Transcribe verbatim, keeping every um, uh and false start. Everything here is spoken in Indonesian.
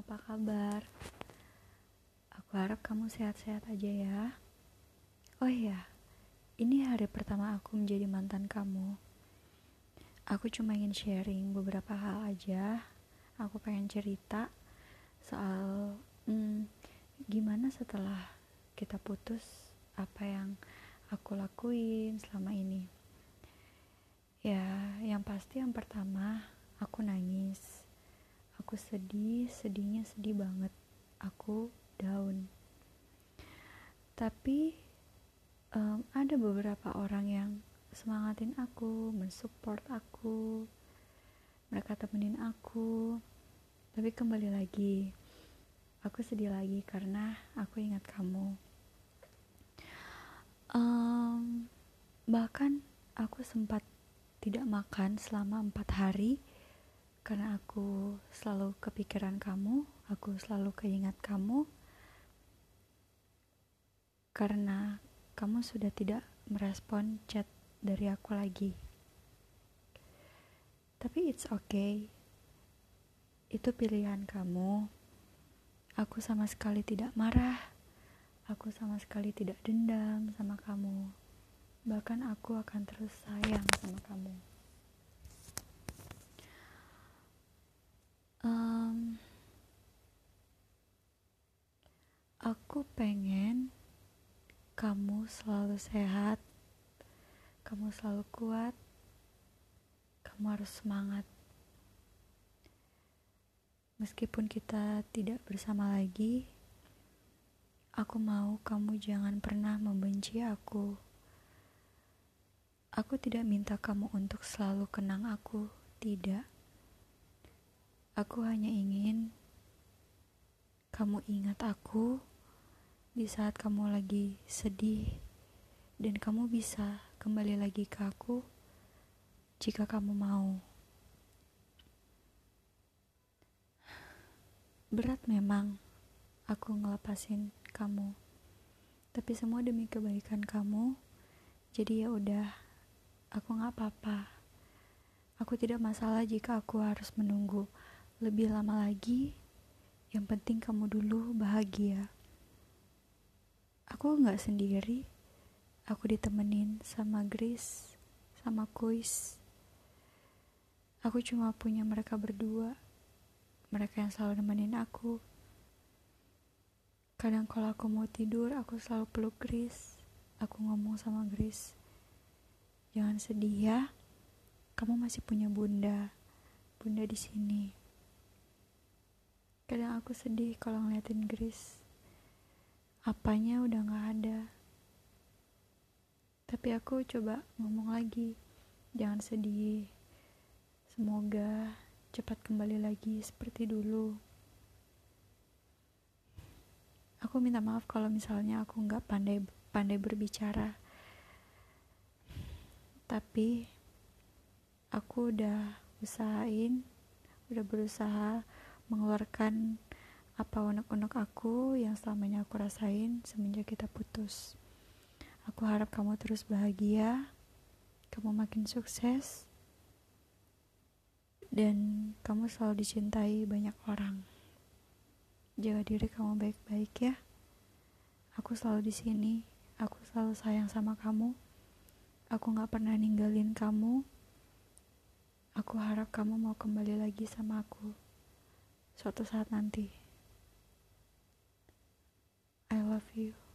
apa kabar? Aku harap kamu sehat-sehat aja ya. Oh iya, ini hari pertama aku menjadi mantan kamu. Aku cuma ingin sharing beberapa hal aja. Aku pengen cerita soal hmm, gimana setelah kita putus, apa yang aku lakuin selama ini. Ya, yang pasti yang pertama, aku nangis. Aku sedih, sedihnya sedih banget. Aku down. Tapi um, ada beberapa orang yang semangatin aku, mensupport aku, mereka temenin aku. Tapi kembali lagi, aku sedih lagi karena aku ingat kamu. Um, bahkan aku sempat tidak makan selama empat hari. Karena aku selalu kepikiran kamu, aku selalu keingat kamu. Karena kamu sudah tidak merespon chat dari aku lagi. Tapi it's okay. Itu pilihan kamu. Aku sama sekali tidak marah. Aku sama sekali tidak dendam sama kamu. Bahkan aku akan terus sayang sama kamu. Um, aku pengen kamu selalu sehat, kamu selalu kuat, kamu harus semangat. Meskipun kita tidak bersama lagi, aku mau kamu jangan pernah membenci aku. Aku tidak minta kamu untuk selalu kenang aku, tidak. Aku hanya ingin kamu ingat aku di saat kamu lagi sedih, dan kamu bisa kembali lagi ke aku jika kamu mau. Berat memang aku ngelepasin kamu, tapi semua demi kebaikan kamu. Jadi ya udah, aku nggak apa-apa. Aku tidak masalah jika aku harus menunggu lebih lama lagi. Yang penting kamu dulu bahagia. Aku gak sendiri. Aku ditemenin sama Grace, sama Kuis. Aku cuma punya mereka berdua. Mereka yang selalu nemenin aku. Kadang kalau aku mau tidur, aku selalu peluk Grace. Aku ngomong sama Grace, jangan sedih ya, kamu masih punya bunda. Bunda di sini. Kadang aku sedih kalau ngeliatin Grace. Apanya udah gak ada. Tapi aku coba ngomong lagi, jangan sedih. Semoga cepat kembali lagi seperti dulu. Aku minta maaf kalau misalnya aku gak pandai, pandai berbicara. Tapi aku udah usahain, udah berusaha mengeluarkan apa unek-unek aku yang selamanya aku rasain semenjak kita putus. Aku harap kamu terus bahagia, kamu makin sukses, dan kamu selalu dicintai banyak orang. Jaga diri kamu baik-baik ya. Aku selalu di sini, aku selalu sayang sama kamu. Aku nggak pernah ninggalin kamu. Aku harap kamu mau kembali lagi sama aku suatu saat nanti. I love you.